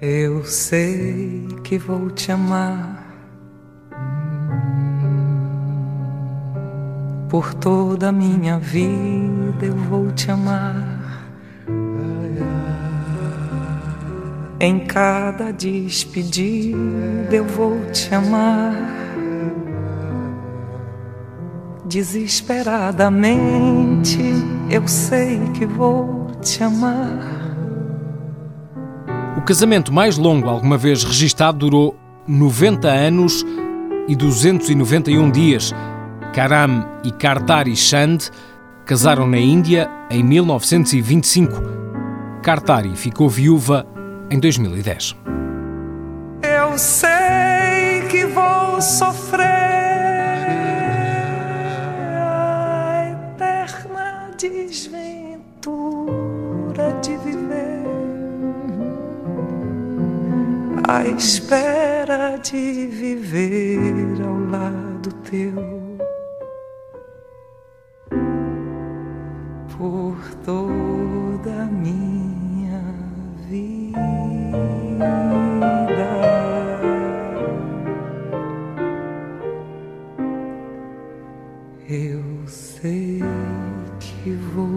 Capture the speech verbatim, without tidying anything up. Eu sei que vou te amar por toda a minha vida. Eu vou te amar em cada despedida. Eu vou te amar desesperadamente. Eu sei que vou te amar. O casamento mais longo alguma vez registado durou noventa anos e duzentos e noventa e um dias. Karam e Kartari Chand casaram na Índia em mil novecentos e vinte e cinco. Kartari ficou viúva em dois mil e dez. Eu sei que vou sofrer desventura de viver à espera de viver ao lado teu por toda a minha vida. Eu sei que vou